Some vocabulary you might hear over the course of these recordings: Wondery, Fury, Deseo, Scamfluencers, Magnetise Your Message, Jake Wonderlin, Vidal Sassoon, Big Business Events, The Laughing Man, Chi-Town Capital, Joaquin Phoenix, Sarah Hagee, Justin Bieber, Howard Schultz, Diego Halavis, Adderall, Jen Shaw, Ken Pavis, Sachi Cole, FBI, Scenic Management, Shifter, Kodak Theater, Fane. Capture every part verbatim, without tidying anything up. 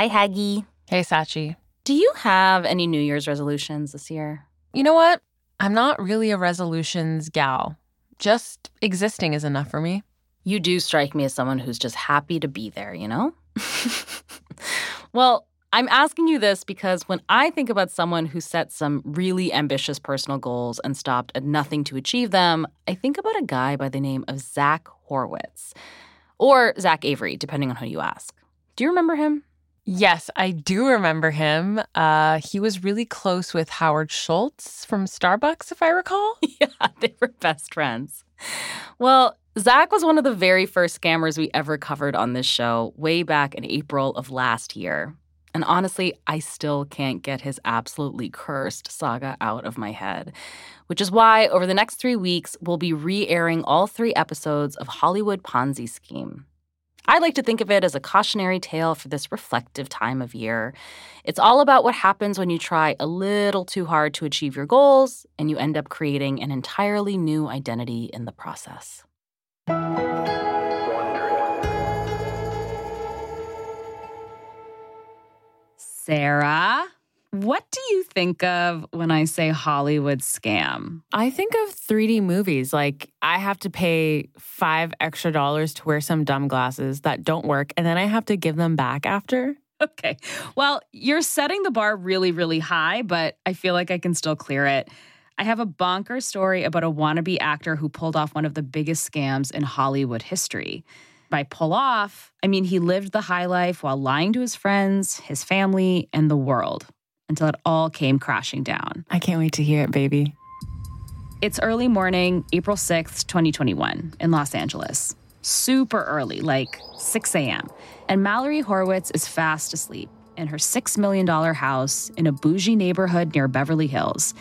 Hi, Haggy. Hey, Sachi. Do you have any New Year's resolutions this year? You know what? I'm not really a resolutions gal. Just existing is enough for me. You do strike me as someone who's just happy to be there, you know? Well, I'm asking you this because when I think about someone who set some really ambitious personal goals and stopped at nothing to achieve them, I think about a guy by the name of Zach Horwitz. Or Zach Avery, depending on who you ask. Do you remember him? Yes, I do remember him. Uh, he was really close with Howard Schultz from Starbucks, if I recall. Yeah, they were best friends. Well, Zach was one of the very first scammers we ever covered on this show way back in April of last year. And honestly, I still can't get his absolutely cursed saga out of my head, which is why over the next three weeks, we'll be re-airing all three episodes of Hollywood Ponzi Scheme. I like to think of it as a cautionary tale for this reflective time of year. It's all about what happens when you try a little too hard to achieve your goals, and you end up creating an entirely new identity in the process. Sarah, what do you think of when I say Hollywood scam? I think of three D movies. Like, I have to pay five extra dollars to wear some dumb glasses that don't work, and then I have to give them back after. Okay. Well, you're setting the bar really, really high, but I feel like I can still clear it. I have a bonkers story about a wannabe actor who pulled off one of the biggest scams in Hollywood history. By pull off, I mean he lived the high life while lying to his friends, his family, and the world until it all came crashing down. I can't wait to hear it, baby. It's early morning, April sixth, twenty twenty-one, in Los Angeles. Super early, like six a.m. And Mallory Horwitz is fast asleep in her six million dollars house in a bougie neighborhood near Beverly Hills.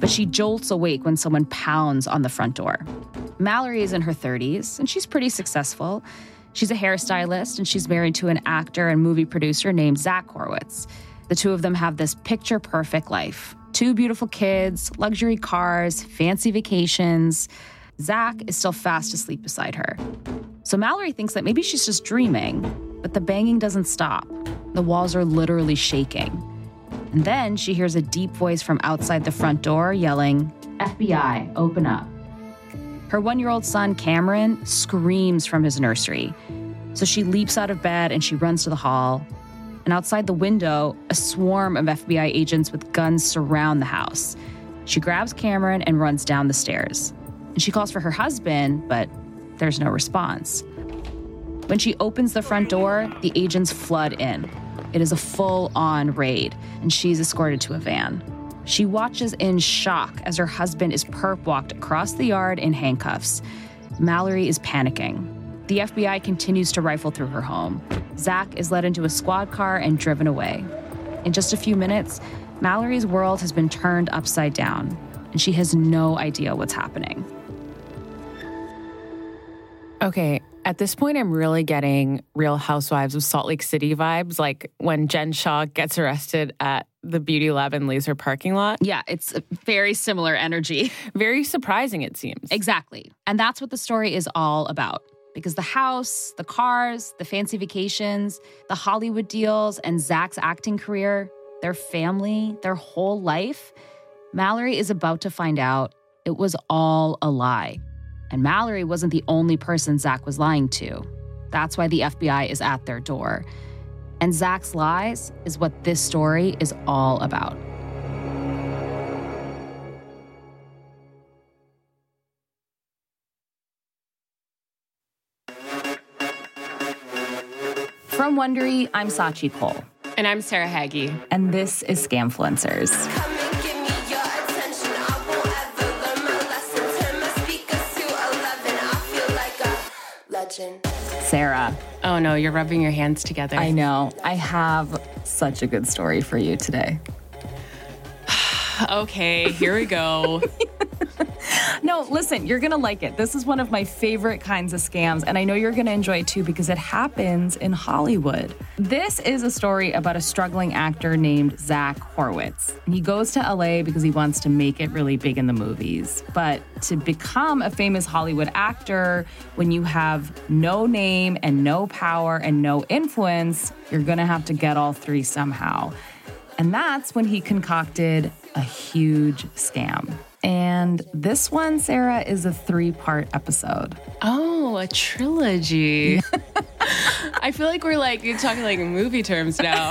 But she jolts awake when someone pounds on the front door. Mallory is in her thirties, and she's pretty successful. She's a hairstylist, and she's married to an actor and movie producer named Zach Horwitz. The two of them have this picture-perfect life. Two beautiful kids, luxury cars, fancy vacations. Zach is still fast asleep beside her. So Mallory thinks that maybe she's just dreaming, but the banging doesn't stop. The walls are literally shaking. And then she hears a deep voice from outside the front door yelling, F B I, open up. Her one-year-old son, Cameron, screams from his nursery. So she leaps out of bed and she runs to the hall. And outside the window, a swarm of F B I agents with guns surround the house. She grabs Cameron and runs down the stairs. And she calls for her husband, but there's no response. When she opens the front door, the agents flood in. It is a full-on raid, and she's escorted to a van. She watches in shock as her husband is perp-walked across the yard in handcuffs. Mallory is panicking. The F B I continues to rifle through her home. Zach is led into a squad car and driven away. In just a few minutes, Mallory's world has been turned upside down, and she has no idea what's happening. Okay, at this point, I'm really getting Real Housewives of Salt Lake City vibes, like when Jen Shaw gets arrested at the beauty lab and leaves her parking lot. Yeah, it's a very similar energy. Very surprising, it seems. Exactly. And that's what the story is all about. Because the house, the cars, the fancy vacations, the Hollywood deals, and Zach's acting career, their family, their whole life, Mallory is about to find out it was all a lie. And Mallory wasn't the only person Zach was lying to. That's why the F B I is at their door. And Zach's lies is what this story is all about. From Wondery, I'm Sachi Cole. And I'm Sarah Haggie. And this is Scamfluencers. Sarah. Oh, no, you're rubbing your hands together. I know. I have such a good story for you today. Okay, here we go. No, listen, you're going to like it. This is one of my favorite kinds of scams, and I know you're going to enjoy it too because it happens in Hollywood. This is a story about a struggling actor named Zach Horwitz. He goes to L A because he wants to make it really big in the movies. But to become a famous Hollywood actor, when you have no name and no power and no influence, you're going to have to get all three somehow. And that's when he concocted a huge scam. And this one, Sarah, is a three-part episode. Oh, a trilogy. I feel like we're like you're talking like movie terms now.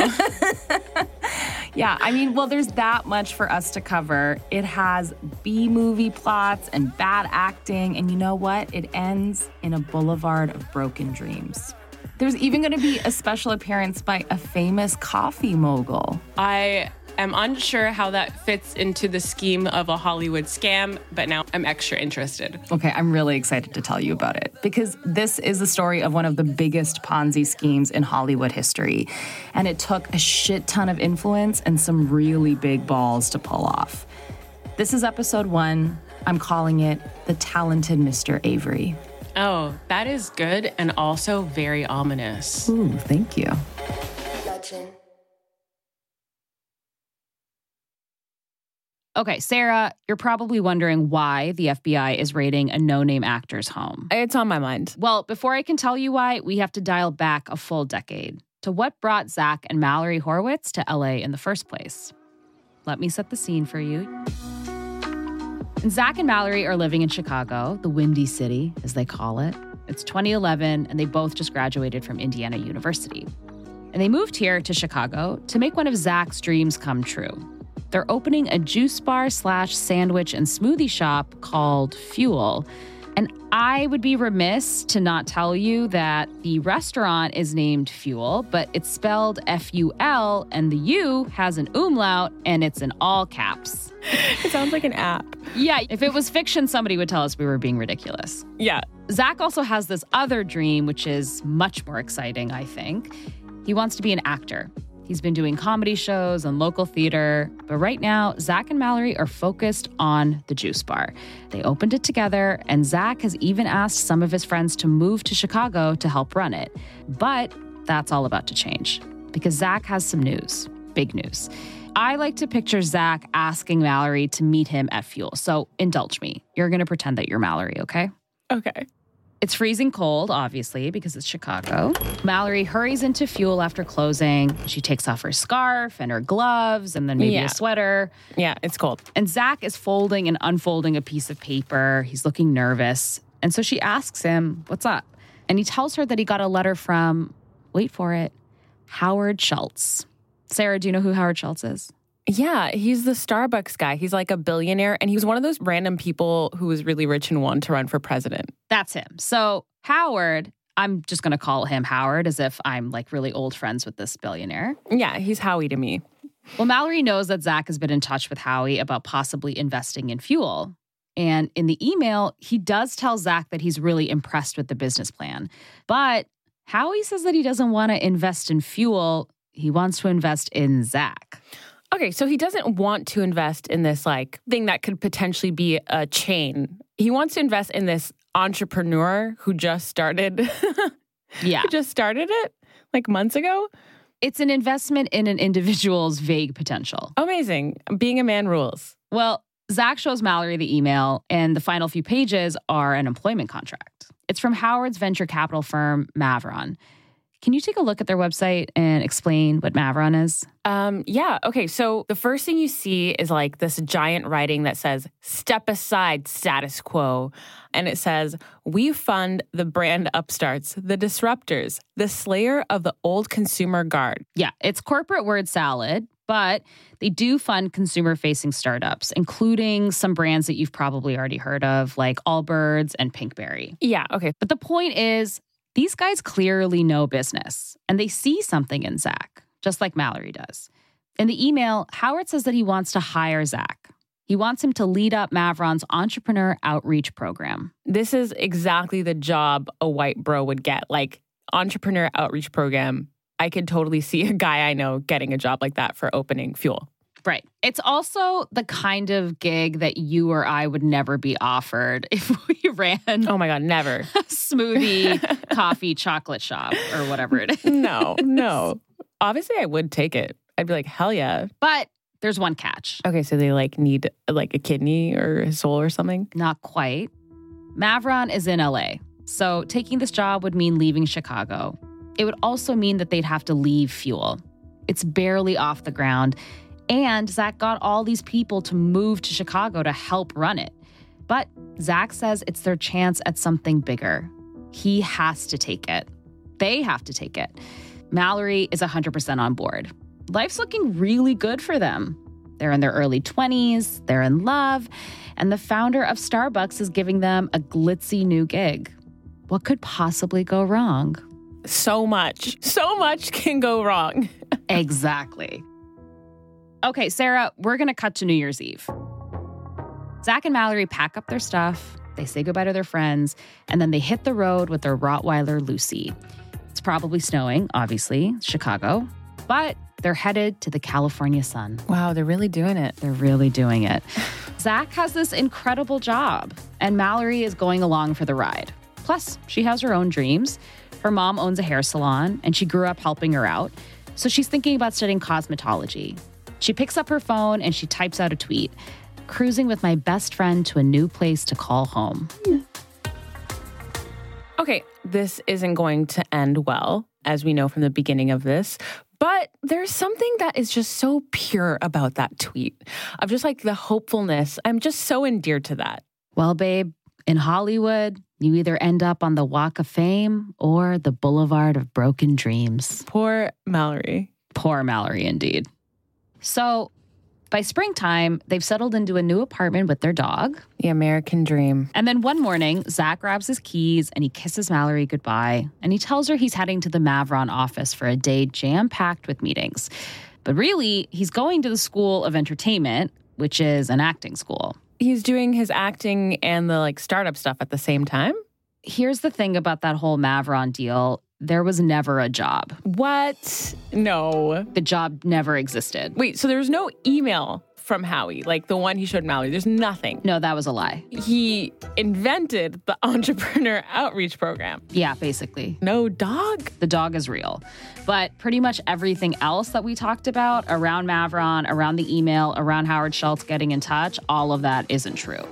Yeah, I mean, well, there's that much for us to cover. It has B-movie plots and bad acting. And you know what? It ends in a boulevard of broken dreams. There's even going to be a special appearance by a famous coffee mogul. I am unsure how that fits into the scheme of a Hollywood scam, but now I'm extra interested. Okay, I'm really excited to tell you about it because this is the story of one of the biggest Ponzi schemes in Hollywood history. And it took a shit ton of influence and some really big balls to pull off. This is episode one. I'm calling it The Talented Mister Avery. Oh, that is good and also very ominous. Ooh, thank you. Okay, Sarah, you're probably wondering why the F B I is raiding a no-name actor's home. It's on my mind. Well, before I can tell you why, we have to dial back a full decade to what brought Zach and Mallory Horwitz to L A in the first place. Let me set the scene for you. And Zach and Mallory are living in Chicago, the Windy City, as they call it. It's twenty eleven, and they both just graduated from Indiana University. And they moved here to Chicago to make one of Zach's dreams come true. They're opening a juice bar slash sandwich and smoothie shop called Fuel. And I would be remiss to not tell you that the restaurant is named Fuel, but it's spelled F U L, and the U has an umlaut, and it's in all caps. It sounds like an app. Yeah, if it was fiction, somebody would tell us we were being ridiculous. Yeah. Zach also has this other dream, which is much more exciting, I think. He wants to be an actor. He's been doing comedy shows and local theater. But right now, Zach and Mallory are focused on the juice bar. They opened it together, and Zach has even asked some of his friends to move to Chicago to help run it. But that's all about to change because Zach has some news, big news. I like to picture Zach asking Mallory to meet him at Fuel. So indulge me. You're going to pretend that you're Mallory, okay? Okay. It's freezing cold, obviously, because it's Chicago. Mallory hurries into Fuel after closing. She takes off her scarf and her gloves and then maybe yeah. a sweater. Yeah, it's cold. And Zach is folding and unfolding a piece of paper. He's looking nervous. And so she asks him, what's up? And he tells her that he got a letter from, wait for it, Howard Schultz. Sarah, do you know who Howard Schultz is? Yeah, he's the Starbucks guy. He's like a billionaire, and he was one of those random people who was really rich and wanted to run for president. That's him. So Howard, I'm just going to call him Howard as if I'm like really old friends with this billionaire. Yeah, he's Howie to me. Well, Mallory knows that Zach has been in touch with Howie about possibly investing in Fuel. And in the email, he does tell Zach that he's really impressed with the business plan. But Howie says that he doesn't want to invest in Fuel. He wants to invest in Zach. Okay, so he doesn't want to invest in this, like, thing that could potentially be a chain. He wants to invest in this entrepreneur who just started. Yeah. Who just started it, like, months ago. It's an investment in an individual's vague potential. Amazing. Being a man rules. Well, Zach shows Mallory the email, and the final few pages are an employment contract. It's from Howard's venture capital firm, Maveron. Can you take a look at their website and explain what Maveron is? Um, yeah. Okay. So the first thing you see is like this giant writing that says, step aside status quo. And it says, we fund the brand upstarts, the disruptors, the slayer of the old consumer guard. Yeah. It's corporate word salad, but they do fund consumer-facing startups, including some brands that you've probably already heard of, like Allbirds and Pinkberry. Yeah. Okay. But the point is, these guys clearly know business, and they see something in Zach, just like Mallory does. In the email, Howard says that he wants to hire Zach. He wants him to lead up Maveron's entrepreneur outreach program. This is exactly the job a white bro would get, like entrepreneur outreach program. I could totally see a guy I know getting a job like that for opening Fuel. Right. It's also the kind of gig that you or I would never be offered if we ran... Oh my God, never. A smoothie, coffee, chocolate shop or whatever it is. No, no. Obviously, I would take it. I'd be like, hell yeah. But there's one catch. Okay, so they like need like a kidney or a soul or something? Not quite. Maveron is in L A, so taking this job would mean leaving Chicago. It would also mean that they'd have to leave Fuel. It's barely off the ground. And Zach got all these people to move to Chicago to help run it. But Zach says it's their chance at something bigger. He has to take it. They have to take it. Mallory is one hundred percent on board. Life's looking really good for them. They're in their early twenties, they're in love, and the founder of Starbucks is giving them a glitzy new gig. What could possibly go wrong? So much. So much can go wrong. Exactly. Okay, Sarah, we're going to cut to New Year's Eve. Zach and Mallory pack up their stuff, they say goodbye to their friends, and then they hit the road with their Rottweiler, Lucy. It's probably snowing, obviously, Chicago, but they're headed to the California sun. Wow, they're really doing it. They're really doing it. Zach has this incredible job, and Mallory is going along for the ride. Plus, she has her own dreams. Her mom owns a hair salon, and she grew up helping her out, so she's thinking about studying cosmetology. She picks up her phone and she types out a tweet. Cruising with my best friend to a new place to call home. Okay, this isn't going to end well, as we know from the beginning of this. But there's something that is just so pure about that tweet. Of just like the hopefulness. I'm just so endeared to that. Well, babe, in Hollywood, you either end up on the Walk of Fame or the Boulevard of Broken Dreams. Poor Mallory. Poor Mallory, indeed. So by springtime, they've settled into a new apartment with their dog. The American dream. And then one morning, Zach grabs his keys and he kisses Mallory goodbye. And he tells her he's heading to the Maveron office for a day jam-packed with meetings. But really, he's going to the School of Entertainment, which is an acting school. He's doing his acting and the like startup stuff at the same time. Here's the thing about that whole Maveron deal. There was never a job. What? No. The job never existed. Wait, so there was no email from Howie, like the one he showed Mallory. There's nothing. No, that was a lie. He invented the entrepreneur outreach program. Yeah, basically. No dog? The dog is real. But pretty much everything else that we talked about around Maveron, around the email, around Howard Schultz getting in touch, all of that isn't true.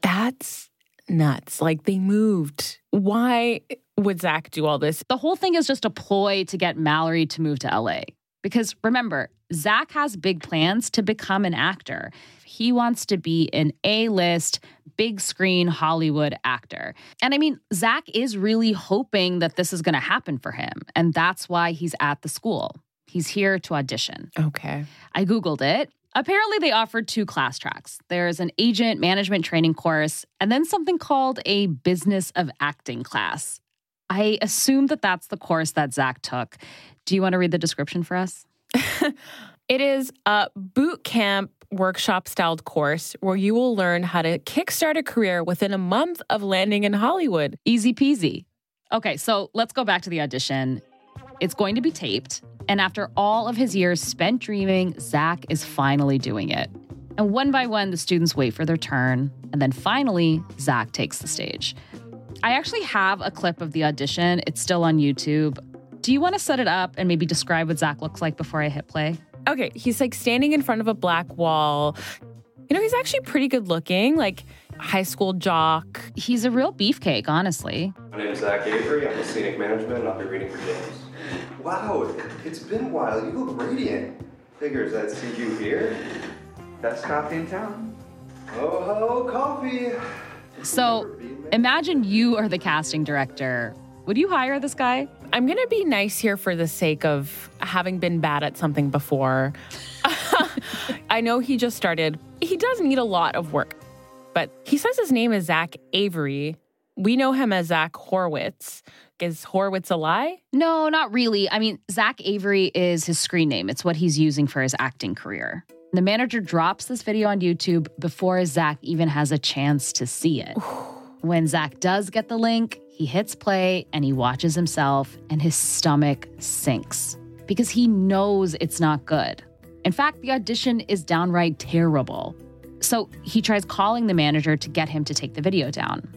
That's nuts. Like, they moved. Why would Zach do all this? The whole thing is just a ploy to get Mallory to move to L A. Because remember, Zach has big plans to become an actor. He wants to be an A-list, big screen Hollywood actor. And I mean, Zach is really hoping that this is going to happen for him. And that's why he's at the school. He's here to audition. Okay. I Googled it. Apparently, they offered two class tracks. There's an agent management training course and then something called a business of acting class. I assume that that's the course that Zach took. Do you want to read the description for us? It is a boot camp workshop-styled course where you will learn how to kickstart a career within a month of landing in Hollywood. Easy peasy. Okay, so let's go back to the audition. It's going to be taped. And after all of his years spent dreaming, Zach is finally doing it. And one by one, the students wait for their turn. And then finally, Zach takes the stage. I actually have a clip of the audition. It's still on YouTube. Do you want to set it up and maybe describe what Zach looks like before I hit play? Okay, he's like standing in front of a black wall. You know, he's actually pretty good looking, like high school jock. He's a real beefcake, honestly. My name is Zach Avery. I'm with Scenic Management, and I'll be reading for James. Wow, it's been a while. You look radiant. Figures I'd see you here. Best coffee in town. Oh, ho, coffee. So imagine you are the casting director. Would you hire this guy? I'm going to be nice here for the sake of having been bad at something before. I know he just started. He does need a lot of work, but he says his name is Zach Avery. We know him as Zach Horwitz. Is Horwitz a lie? No, not really. I mean, Zach Avery is his screen name. It's what he's using for his acting career. The manager drops this video on YouTube before Zach even has a chance to see it. When Zach does get the link, he hits play and he watches himself and his stomach sinks because he knows it's not good. In fact, the audition is downright terrible. So he tries calling the manager to get him to take the video down.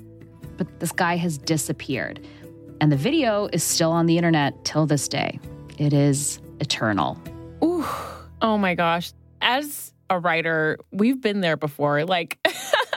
But this guy has disappeared. And the video is still on the internet till this day. It is eternal. Ooh. Oh my gosh. As a writer, we've been there before. Like,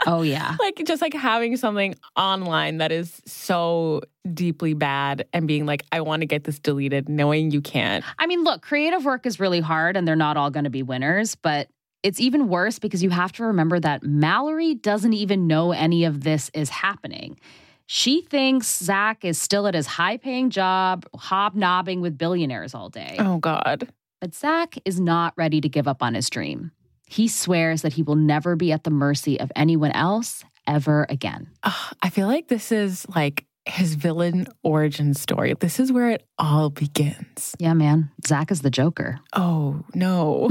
oh yeah. Like just like having something online that is so deeply bad and being like, I want to get this deleted, knowing you can't. I mean, look, creative work is really hard and they're not all going to be winners, but it's even worse because you have to remember that Mallory doesn't even know any of this is happening. She thinks Zach is still at his high-paying job, hobnobbing with billionaires all day. Oh, God. But Zach is not ready to give up on his dream. He swears that he will never be at the mercy of anyone else ever again. Uh, I feel like this is like his villain origin story. This is where it all begins. Yeah, man. Zach is the Joker. Oh, no.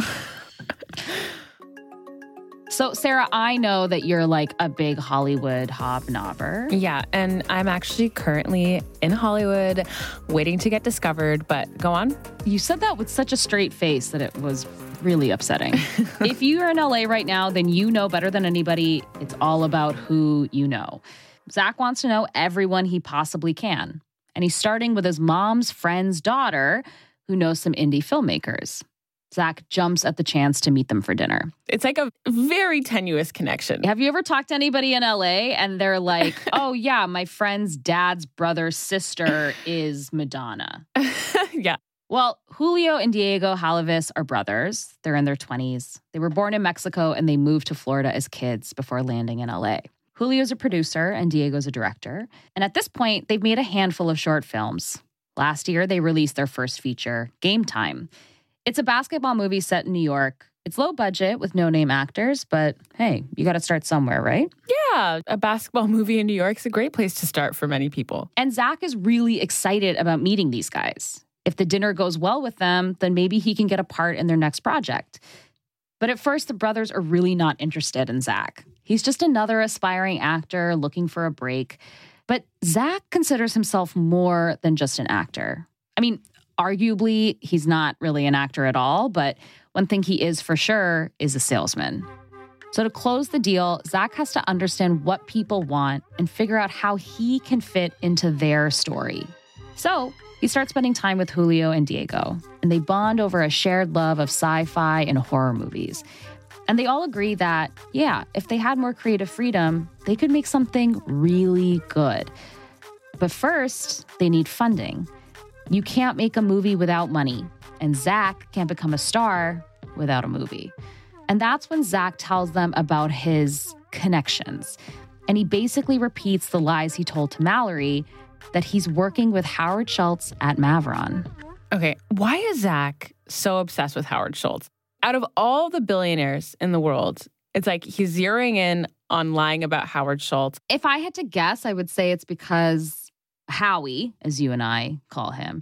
So, Sarah, I know that you're like a big Hollywood hobnobber. Yeah, and I'm actually currently in Hollywood waiting to get discovered, but go on. You said that with such a straight face that it was really upsetting. If you are in L A right now, then you know better than anybody. It's all about who you know. Zach wants to know everyone he possibly can. And he's starting with his mom's friend's daughter, who knows some indie filmmakers. Zach jumps at the chance to meet them for dinner. It's like a very tenuous connection. Have you ever talked to anybody in L A and they're like, oh yeah, my friend's dad's brother's sister is Madonna? Yeah. Well, Julio and Diego Halavis are brothers. They're in their twenties. They were born in Mexico and they moved to Florida as kids before landing in L A. Julio's a producer and Diego's a director. And at this point, they've made a handful of short films. Last year, they released their first feature, Game Time. It's a basketball movie set in New York. It's low budget with no-name actors, but hey, you got to start somewhere, right? Yeah, a basketball movie in New York is a great place to start for many people. And Zach is really excited about meeting these guys. If the dinner goes well with them, then maybe he can get a part in their next project. But at first, the brothers are really not interested in Zach. He's just another aspiring actor looking for a break. But Zach considers himself more than just an actor. I mean, arguably, he's not really an actor at all, but one thing he is for sure is a salesman. So to close the deal, Zach has to understand what people want and figure out how he can fit into their story. So he starts spending time with Julio and Diego, and they bond over a shared love of sci-fi and horror movies. And they all agree that, yeah, if they had more creative freedom, they could make something really good. But first, they need funding. You can't make a movie without money, and Zach can't become a star without a movie. And that's when Zach tells them about his connections. And he basically repeats the lies he told to Mallory that he's working with Howard Schultz at Maveron. Okay, why is Zach so obsessed with Howard Schultz? Out of all the billionaires in the world, it's like he's zeroing in on lying about Howard Schultz. If I had to guess, I would say it's because Howie, as you and I call him,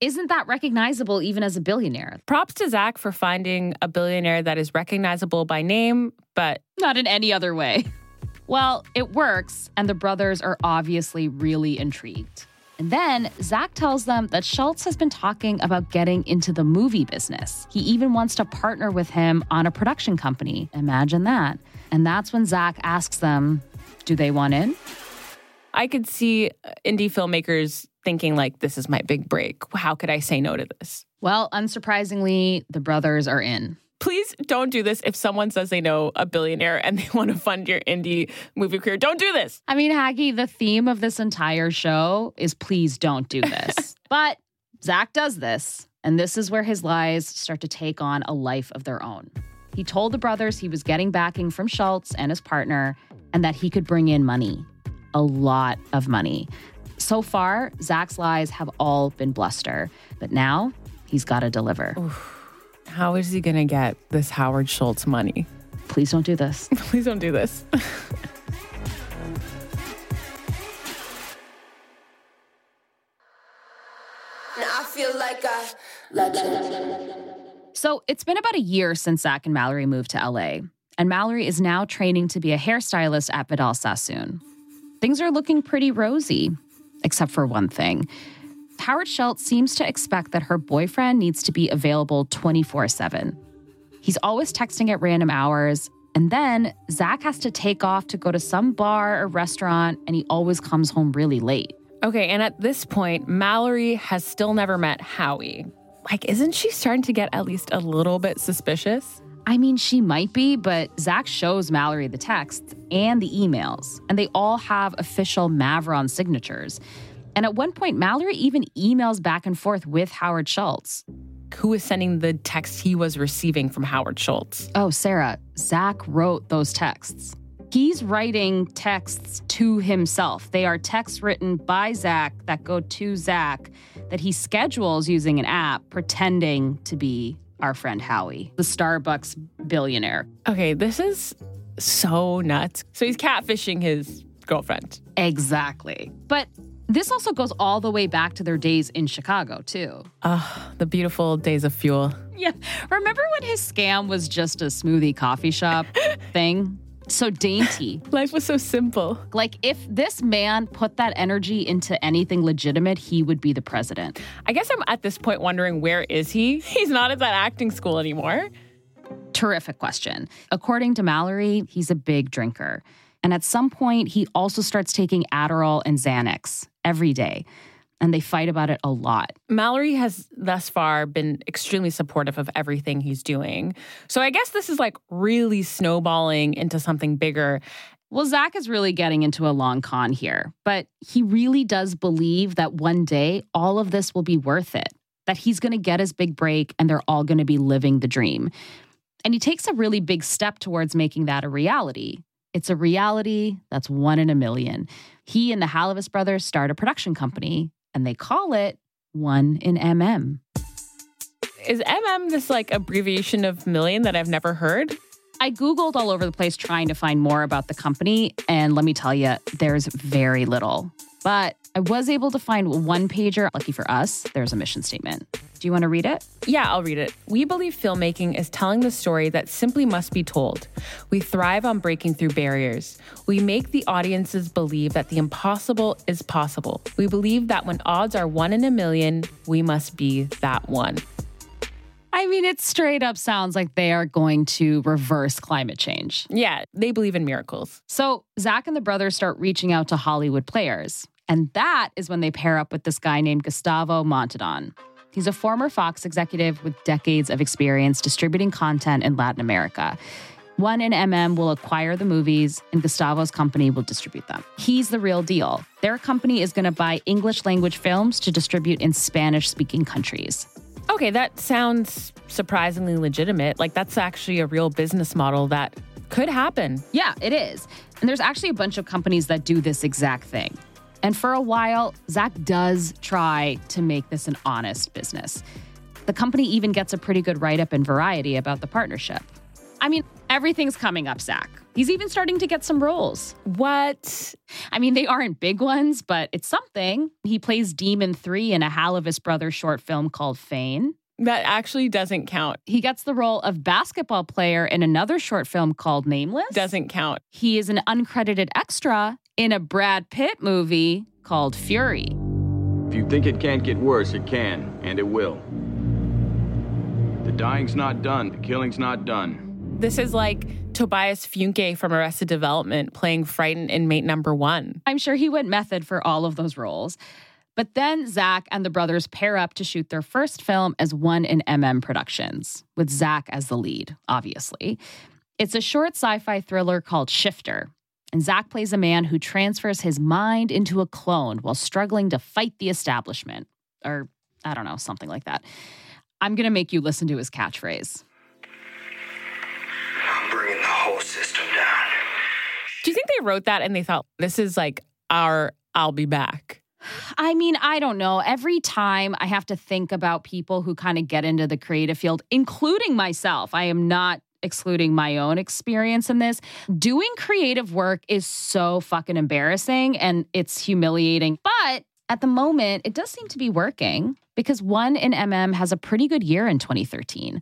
isn't that recognizable even as a billionaire. Props to Zach for finding a billionaire that is recognizable by name, but not in any other way. Well, it works, and the brothers are obviously really intrigued. And then Zach tells them that Schultz has been talking about getting into the movie business. He even wants to partner with him on a production company. Imagine that. And that's when Zach asks them, do they want in? I could see indie filmmakers thinking like, this is my big break. How could I say no to this? Well, unsurprisingly, the brothers are in. Please don't do this if someone says they know a billionaire and they want to fund your indie movie career. Don't do this. I mean, Haggie, the theme of this entire show is please don't do this. But Zach does this. And this is where his lies start to take on a life of their own. He told the brothers he was getting backing from Schultz and his partner and that he could bring in money. A lot of money. So far, Zach's lies have all been bluster, but now he's got to deliver. Oof. How is he going to get this Howard Schultz money? Please don't do this. Please don't do this. Now I feel like a legend. So it's been about a year since Zach and Mallory moved to L A, and Mallory is now training to be a hairstylist at Vidal Sassoon. Things are looking pretty rosy, except for one thing. Howard Schultz seems to expect that her boyfriend needs to be available twenty-four seven. He's always texting at random hours. And then Zach has to take off to go to some bar or restaurant, and he always comes home really late. Okay, and at this point, Mallory has still never met Howie. Like, isn't she starting to get at least a little bit suspicious? I mean, she might be, but Zach shows Mallory the texts and the emails, and they all have official Maveron signatures. And at one point, Mallory even emails back and forth with Howard Schultz. Who is sending the text he was receiving from Howard Schultz? Oh, Sarah, Zach wrote those texts. He's writing texts to himself. They are texts written by Zach that go to Zach that he schedules using an app pretending to be our friend Howie, the Starbucks billionaire. Okay, this is so nuts. So he's catfishing his girlfriend. Exactly. But this also goes all the way back to their days in Chicago, too. Oh, the beautiful days of Fuel. Yeah. Remember when his scam was just a smoothie coffee shop thing? So dainty. Life was so simple. Like, if this man put that energy into anything legitimate, he would be the president. I guess I'm at this point wondering, where is he? He's not at that acting school anymore. Terrific question. According to Mallory, he's a big drinker. And at some point, he also starts taking Adderall and Xanax every day. And they fight about it a lot. Mallory has thus far been extremely supportive of everything he's doing. So I guess this is like really snowballing into something bigger. Well, Zach is really getting into a long con here. But he really does believe that one day all of this will be worth it. That he's going to get his big break and they're all going to be living the dream. And he takes a really big step towards making that a reality. It's a reality that's one in a million. He and the Halavis brothers start a production company, and they call it One in M M. Is M M this, like, abbreviation of million that I've never heard? I Googled all over the place trying to find more about the company, and let me tell you, there's very little. But I was able to find one pager. Lucky for us, there's a mission statement. Do you want to read it? Yeah, I'll read it. We believe filmmaking is telling the story that simply must be told. We thrive on breaking through barriers. We make the audiences believe that the impossible is possible. We believe that when odds are one in a million, we must be that one. I mean, it straight up sounds like they are going to reverse climate change. Yeah, they believe in miracles. So Zach and the brothers start reaching out to Hollywood players. And that is when they pair up with this guy named Gustavo Montadon. He's a former Fox executive with decades of experience distributing content in Latin America. One in M M will acquire the movies, and Gustavo's company will distribute them. He's the real deal. Their company is going to buy English-language films to distribute in Spanish-speaking countries. Okay, that sounds surprisingly legitimate. Like, that's actually a real business model that could happen. Yeah, it is. And there's actually a bunch of companies that do this exact thing. And for a while, Zach does try to make this an honest business. The company even gets a pretty good write-up in Variety about the partnership. I mean, everything's coming up, Zach. He's even starting to get some roles. What? I mean, they aren't big ones, but it's something. He plays Demon three in a Halavis brother short film called Fane. That actually doesn't count. He gets the role of basketball player in another short film called Nameless. Doesn't count. He is an uncredited extra in a Brad Pitt movie called Fury. If you think it can't get worse, it can, and it will. The dying's not done. The killing's not done. This is like Tobias Funke from Arrested Development playing frightened inmate number one. I'm sure he went method for all of those roles. But then Zach and the brothers pair up to shoot their first film as One in M M Productions, with Zach as the lead, obviously. It's a short sci-fi thriller called Shifter, and Zach plays a man who transfers his mind into a clone while struggling to fight the establishment. Or, I don't know, something like that. I'm going to make you listen to his catchphrase. I'm bringing the whole system down. Do you think they wrote that and they thought, this is like our I'll be back? I mean, I don't know. Every time I have to think about people who kind of get into the creative field, including myself, I am not excluding my own experience in this. Doing creative work is so fucking embarrassing and it's humiliating. But at the moment, it does seem to be working because One in M M has a pretty good year in twenty thirteen.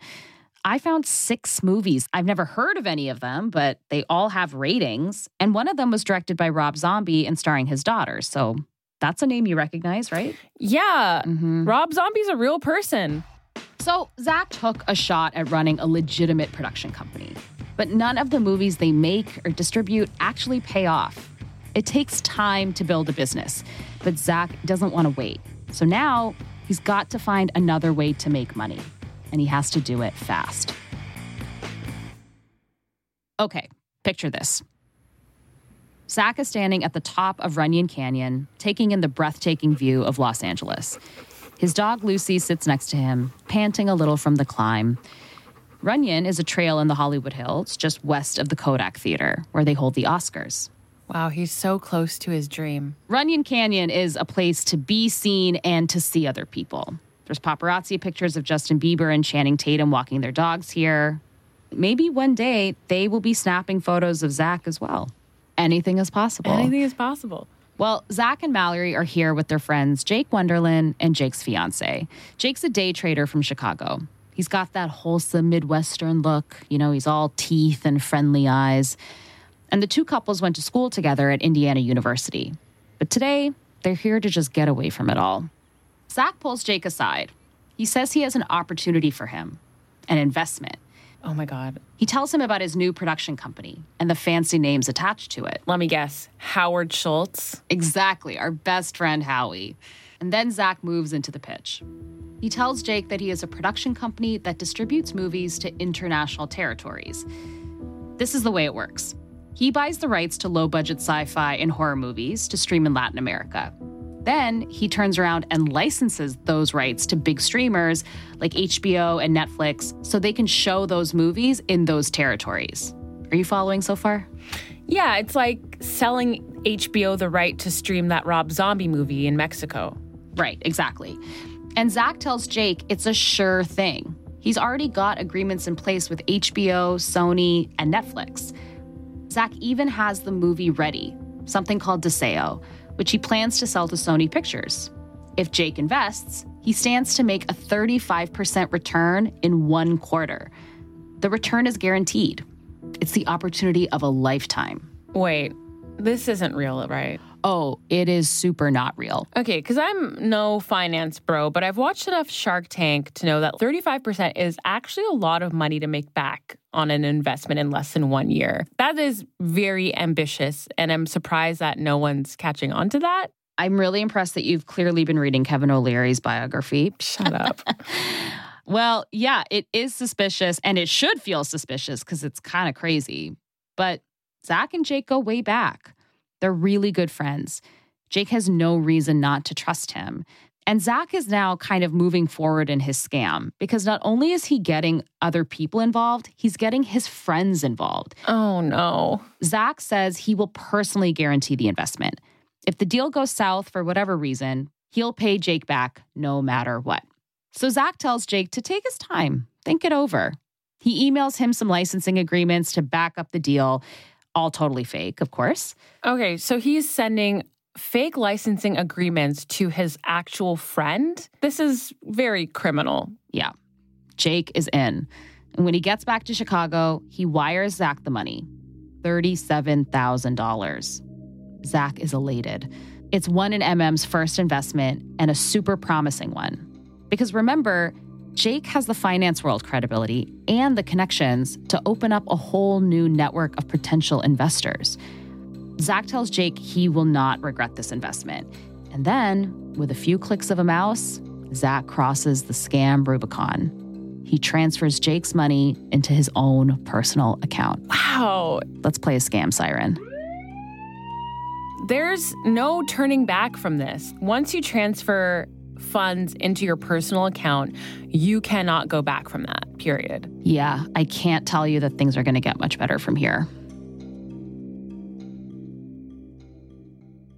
I found six movies. I've never heard of any of them, but they all have ratings. And one of them was directed by Rob Zombie and starring his daughter. So that's a name you recognize, right? Yeah. Mm-hmm. Rob Zombie's a real person. So Zach took a shot at running a legitimate production company, but none of the movies they make or distribute actually pay off. It takes time to build a business, but Zach doesn't want to wait. So now he's got to find another way to make money, and he has to do it fast. Okay, picture this. Zach is standing at the top of Runyon Canyon, taking in the breathtaking view of Los Angeles. His dog Lucy sits next to him, panting a little from the climb. Runyon is a trail in the Hollywood Hills, just west of the Kodak Theater, where they hold the Oscars. Wow, he's so close to his dream. Runyon Canyon is a place to be seen and to see other people. There's paparazzi pictures of Justin Bieber and Channing Tatum walking their dogs here. Maybe one day they will be snapping photos of Zach as well. Anything is possible. Anything is possible. Well, Zach and Mallory are here with their friends Jake Wonderlin and Jake's fiance. Jake's a day trader from Chicago. He's got that wholesome Midwestern look. You know, he's all teeth and friendly eyes. And the two couples went to school together at Indiana University. But today, they're here to just get away from it all. Zach pulls Jake aside. He says he has an opportunity for him, an investment. Oh, my God. He tells him about his new production company and the fancy names attached to it. Let me guess. Howard Schultz? Exactly. Our best friend, Howie. And then Zach moves into the pitch. He tells Jake that he is a production company that distributes movies to international territories. This is the way it works. He buys the rights to low-budget sci-fi and horror movies to stream in Latin America. Then he turns around and licenses those rights to big streamers like H B O and Netflix so they can show those movies in those territories. Are you following so far? Yeah, it's like selling H B O the right to stream that Rob Zombie movie in Mexico. Right, exactly. And Zach tells Jake it's a sure thing. He's already got agreements in place with H B O, Sony, and Netflix. Zach even has the movie ready, something called Deseo, which he plans to sell to Sony Pictures. If Jake invests, he stands to make a thirty-five percent return in one quarter. The return is guaranteed. It's the opportunity of a lifetime. Wait, this isn't real, right? Oh, it is super not real. Okay, because I'm no finance bro, but I've watched enough Shark Tank to know that thirty-five percent is actually a lot of money to make back on an investment in less than one year. That is very ambitious, and I'm surprised that no one's catching on to that. I'm really impressed that you've clearly been reading Kevin O'Leary's biography. Shut up. Well, yeah, it is suspicious, and it should feel suspicious because it's kind of crazy. But Zach and Jake go way back. They're really good friends. Jake has no reason not to trust him. And Zach is now kind of moving forward in his scam because not only is he getting other people involved, he's getting his friends involved. Oh, no. Zach says he will personally guarantee the investment. If the deal goes south for whatever reason, he'll pay Jake back no matter what. So Zach tells Jake to take his time, think it over. He emails him some licensing agreements to back up the deal. All totally fake, of course. Okay, so he's sending fake licensing agreements to his actual friend? This is very criminal. Yeah. Jake is in. And when he gets back to Chicago, he wires Zach the money, thirty-seven thousand dollars. Zach is elated. It's One in M M's first investment and a super promising one. Because remember, Jake has the finance world credibility and the connections to open up a whole new network of potential investors. Zach tells Jake he will not regret this investment. And then, with a few clicks of a mouse, Zach crosses the scam Rubicon. He transfers Jake's money into his own personal account. Wow. Let's play a scam siren. There's no turning back from this. Once you transfer funds into your personal account, you cannot go back from that, period. Yeah, I can't tell you that things are going to get much better from here.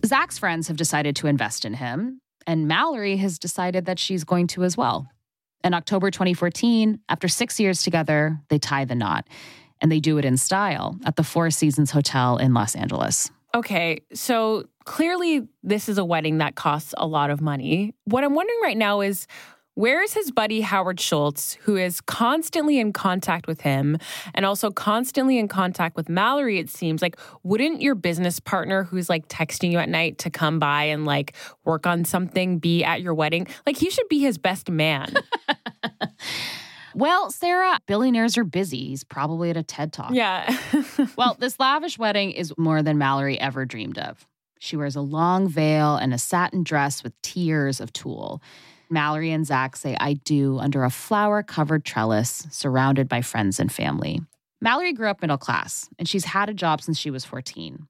Zach's friends have decided to invest in him, and Mallory has decided that she's going to as well. In October twenty fourteen, after six years together, they tie the knot, and they do it in style at the Four Seasons Hotel in Los Angeles. Okay, so clearly this is a wedding that costs a lot of money. What I'm wondering right now is, Where is his buddy Howard Schultz, who is constantly in contact with him and also constantly in contact with Mallory, it seems? Like, wouldn't your business partner who's, like, texting you at night to come by and, like, work on something be at your wedding? Like, he should be his best man. Well, Sarah, billionaires are busy. He's probably at a TED Talk. Yeah. Well, this lavish wedding is more than Mallory ever dreamed of. She wears a long veil and a satin dress with tiers of tulle. Mallory and Zach say "I do" under a flower-covered trellis surrounded by friends and family. Mallory grew up middle class, and she's had a job since she was fourteen.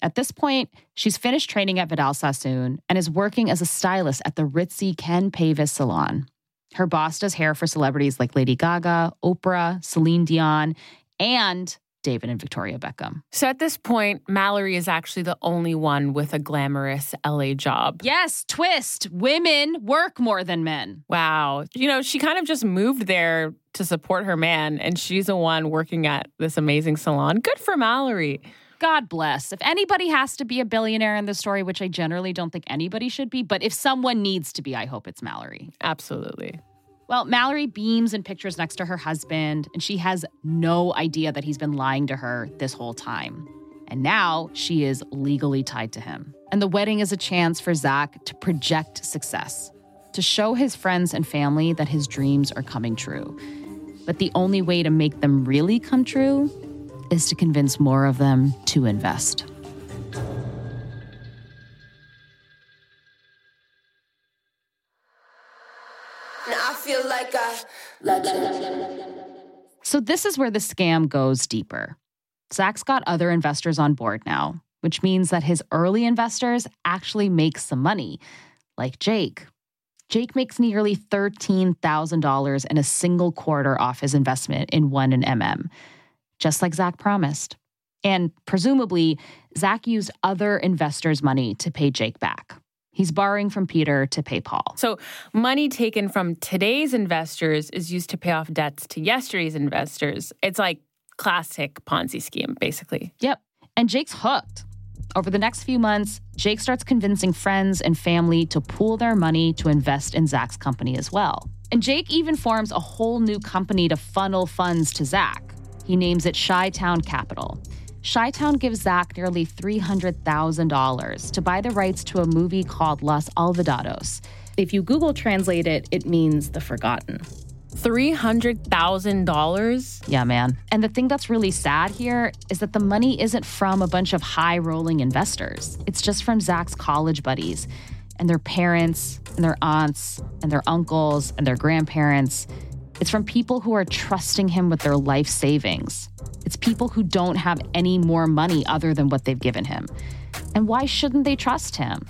At this point, she's finished training at Vidal Sassoon and is working as a stylist at the ritzy Ken Pavis salon. Her boss does hair for celebrities like Lady Gaga, Oprah, Celine Dion, and David and Victoria Beckham. So at this point, Mallory is actually the only one with a glamorous L A job. Yes, twist. Women work more than men. Wow. You know, she kind of just moved there to support her man, and she's the one working at this amazing salon. Good for Mallory. God bless. If anybody has to be a billionaire in this story, which I generally don't think anybody should be, but if someone needs to be, I hope it's Mallory. Absolutely. Well, Mallory beams in pictures next to her husband, and she has no idea that he's been lying to her this whole time. And now she is legally tied to him. And the wedding is a chance for Zach to project success, to show his friends and family that his dreams are coming true. But the only way to make them really come true is to convince more of them to invest. Like a legend. So this is where the scam goes deeper. Zach's got other investors on board now, which means that his early investors actually make some money, like Jake. Jake makes nearly thirteen thousand dollars in a single quarter off his investment in One in M M, just like Zach promised. And presumably, Zach used other investors' money to pay Jake back. He's borrowing from Peter to pay Paul. So money taken from today's investors is used to pay off debts to yesterday's investors. It's like classic Ponzi scheme, basically. Yep. And Jake's hooked. Over the next few months, Jake starts convincing friends and family to pool their money to invest in Zach's company as well. And Jake even forms a whole new company to funnel funds to Zach. He names it Chi-Town Capital. Chi-Town gives Zach nearly three hundred thousand dollars to buy the rights to a movie called Los Alvedados. If you Google translate it, it means the forgotten. three hundred thousand dollars? Yeah, man. And the thing that's really sad here is that the money isn't from a bunch of high-rolling investors. It's just from Zach's college buddies and their parents and their aunts and their uncles and their grandparents. It's from people who are trusting him with their life savings. It's people who don't have any more money other than what they've given him. And why shouldn't they trust him?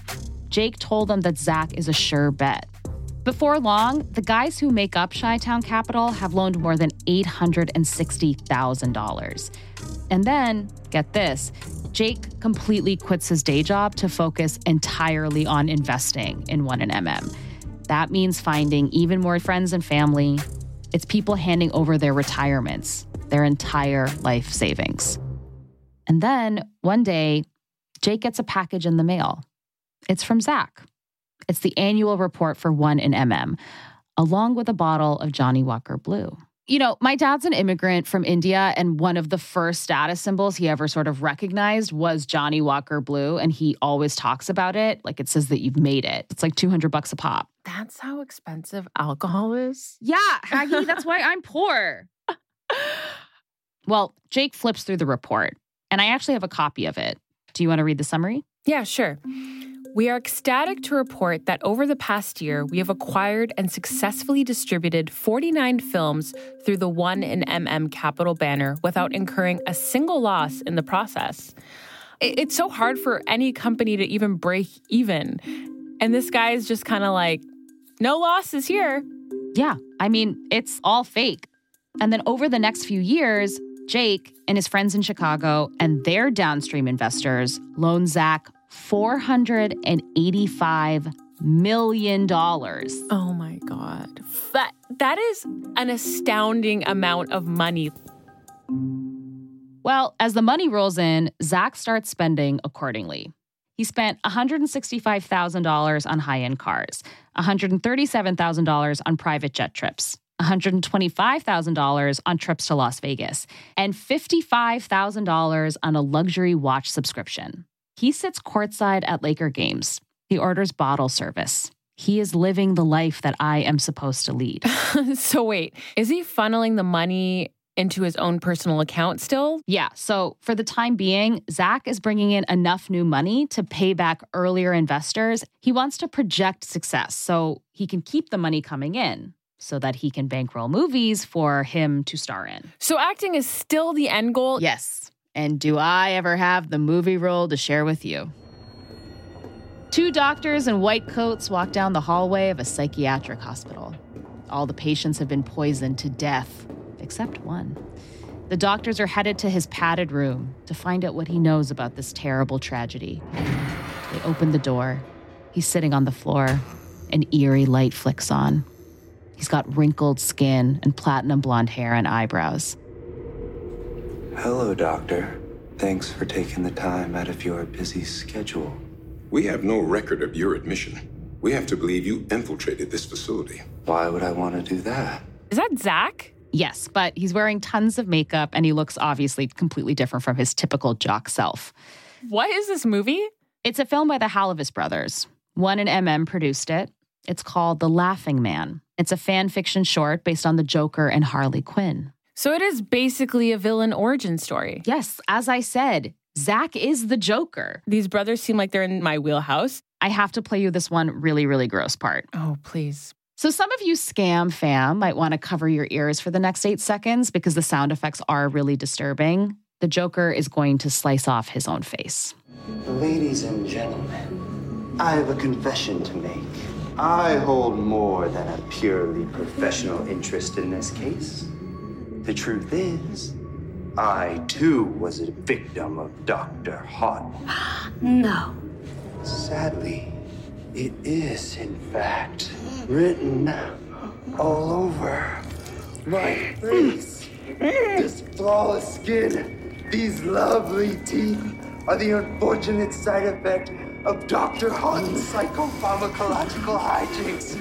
Jake told them that Zach is a sure bet. Before long, the guys who make up Chi-Town Capital have loaned more than eight hundred sixty thousand dollars. And then, get this, Jake completely quits his day job to focus entirely on investing in One in M M. That means finding even more friends and family. It's people handing over their retirements, their entire life savings. And then one day, Jake gets a package in the mail. It's from Zach. It's the annual report for One in M M, along with a bottle of Johnny Walker Blue. You know, my dad's an immigrant from India, and one of the first status symbols he ever sort of recognized was Johnny Walker Blue, and he always talks about it like it says that you've made it. It's like two hundred bucks a pop. That's how expensive alcohol is? Yeah, Haggy, that's why I'm poor. Well, Jake flips through the report, and I actually have a copy of it. Do you want to read the summary? Yeah, sure. We are ecstatic to report that over the past year, we have acquired and successfully distributed forty-nine films through the One in M M Capital banner without incurring a single loss in the process. It's so hard for any company to even break even. And this guy is just kind of like, no losses here. Yeah, I mean, it's all fake. And then over the next few years, Jake and his friends in Chicago and their downstream investors loan Zach four hundred eighty-five million dollars. Oh my God. That, that is an astounding amount of money. Well, as the money rolls in, Zach starts spending accordingly. He spent one hundred sixty-five thousand dollars on high-end cars, one hundred thirty-seven thousand dollars on private jet trips, one hundred twenty-five thousand dollars on trips to Las Vegas, and fifty-five thousand dollars on a luxury watch subscription. He sits courtside at Laker games. He orders bottle service. He is living the life that I am supposed to lead. So wait, is he funneling the money into his own personal account still? Yeah. So for the time being, Zach is bringing in enough new money to pay back earlier investors. He wants to project success so he can keep the money coming in so that he can bankroll movies for him to star in. So acting is still the end goal? Yes. And do I ever have the movie role to share with you? Two doctors in white coats walk down the hallway of a psychiatric hospital. All the patients have been poisoned to death, except one. The doctors are headed to his padded room to find out what he knows about this terrible tragedy. They open the door. He's sitting on the floor. An eerie light flicks on. He's got wrinkled skin and platinum blonde hair and eyebrows. Hello, doctor. Thanks for taking the time out of your busy schedule. We have no record of your admission. We have to believe you infiltrated this facility. Why would I want to do that? Is that Zach? Yes, but he's wearing tons of makeup and he looks obviously completely different from his typical jock self. What is this movie? It's a film by the Halavis brothers. One in M M produced it. It's called The Laughing Man. It's a fan fiction short based on the Joker and Harley Quinn. So it is basically a villain origin story. Yes, as I said, Zach is the Joker. These brothers seem like they're in my wheelhouse. I have to play you this one really, really gross part. Oh, please. So some of you scam fam might want to cover your ears for the next eight seconds because the sound effects are really disturbing. The Joker is going to slice off his own face. Ladies and gentlemen, I have a confession to make. I hold more than a purely professional interest in this case. The truth is, I, too, was a victim of Doctor Hot. No. Sadly, it is, in fact, written all over my face. This flawless skin, these lovely teeth are the unfortunate side effect of Doctor Hot's psychopharmacological hijinks.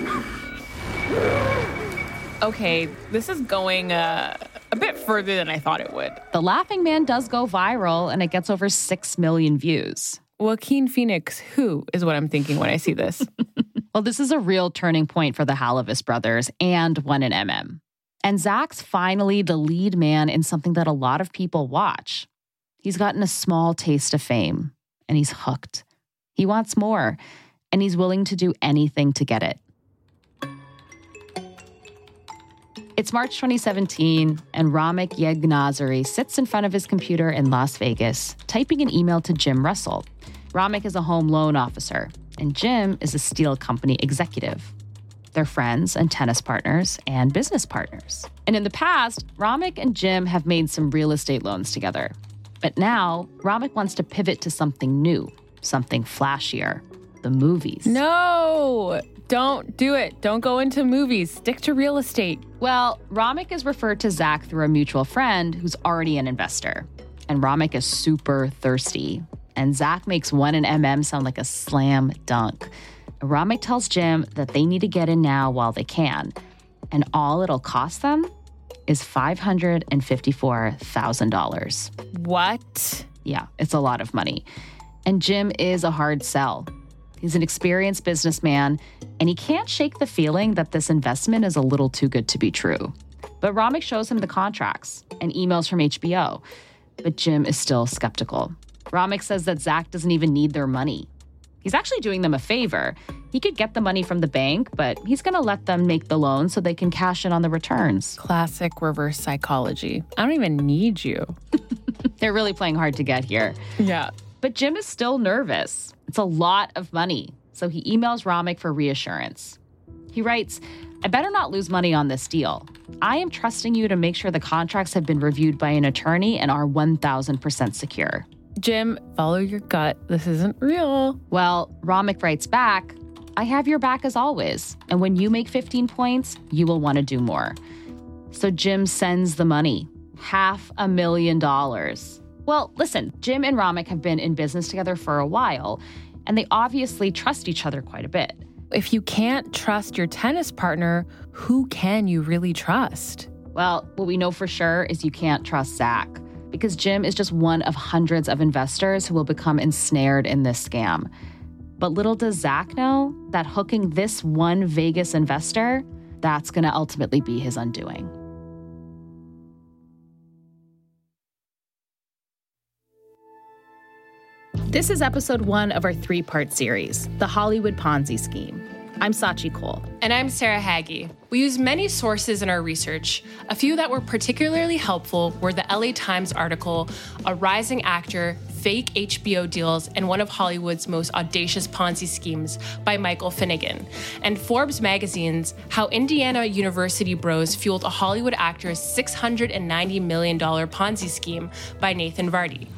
Okay, this is going, uh... a bit further than I thought it would. The Laughing Man does go viral, and it gets over six million views. Joaquin Phoenix, who is what I'm thinking when I see this. Well, this is a real turning point for the Halavis brothers and One in M M. And Zach's finally the lead man in something that a lot of people watch. He's gotten a small taste of fame, and he's hooked. He wants more, and he's willing to do anything to get it. It's March twenty seventeen, and Ramek Yegnazari sits in front of his computer in Las Vegas, typing an email to Jim Russell. Ramek is a home loan officer, and Jim is a steel company executive. They're friends and tennis partners and business partners. And in the past, Ramek and Jim have made some real estate loans together. But now, Ramek wants to pivot to something new, something flashier, the movies. No! Don't do it. Don't go into movies. Stick to real estate. Well, Ramek is referred to Zach through a mutual friend who's already an investor. And Ramek is super thirsty. And Zach makes One in M M sound like a slam dunk. Ramek tells Jim that they need to get in now while they can. And all it'll cost them is five hundred fifty-four thousand dollars. What? Yeah, it's a lot of money. And Jim is a hard sell. He's an experienced businessman, and he can't shake the feeling that this investment is a little too good to be true. But Ramek shows him the contracts and emails from H B O. But Jim is still skeptical. Ramek says that Zach doesn't even need their money. He's actually doing them a favor. He could get the money from the bank, but he's going to let them make the loan so they can cash in on the returns. Classic reverse psychology. I don't even need you. They're really playing hard to get here. Yeah. But Jim is still nervous. It's a lot of money. So he emails Ramek for reassurance. He writes, I better not lose money on this deal. I am trusting you to make sure the contracts have been reviewed by an attorney and are one thousand percent secure. Jim, follow your gut. This isn't real. Well, Ramek writes back, I have your back as always. And when you make fifteen points, you will want to do more. So Jim sends the money, half a million dollars. Well, listen, Jim and Ramek have been in business together for a while, and they obviously trust each other quite a bit. If you can't trust your tennis partner, who can you really trust? Well, what we know for sure is you can't trust Zach, because Jim is just one of hundreds of investors who will become ensnared in this scam. But little does Zach know that hooking this one Vegas investor, that's going to ultimately be his undoing. This is episode one of our three-part series, The Hollywood Ponzi Scheme. I'm Sachi Cole. And I'm Sarah Hagee. We used many sources in our research. A few that were particularly helpful were the L A Times article, A Rising Actor, Fake H B O Deals, and One of Hollywood's Most Audacious Ponzi Schemes by Michael Finnegan, and Forbes magazine's How Indiana University Bros Fueled a Hollywood Actor's six hundred ninety million dollars Ponzi Scheme by Nathan Vardy.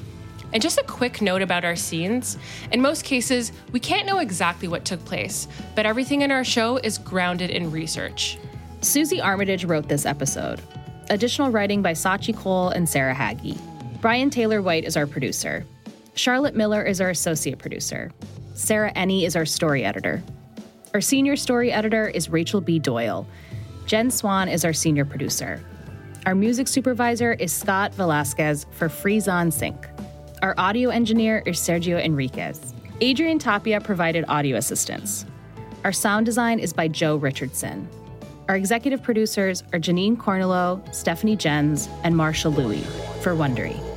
And just a quick note about our scenes. In most cases, we can't know exactly what took place, but everything in our show is grounded in research. Susie Armitage wrote this episode. Additional writing by Sachi Cole and Sarah Hagee. Brian Taylor White is our producer. Charlotte Miller is our associate producer. Sarah Ennie is our story editor. Our senior story editor is Rachel B. Doyle. Jen Swan is our senior producer. Our music supervisor is Scott Velasquez for Freeze On Sync. Our audio engineer is Sergio Enriquez. Adrian Tapia provided audio assistance. Our sound design is by Joe Richardson. Our executive producers are Janine Cornello, Stephanie Jens, and Marsha Louie for Wondery.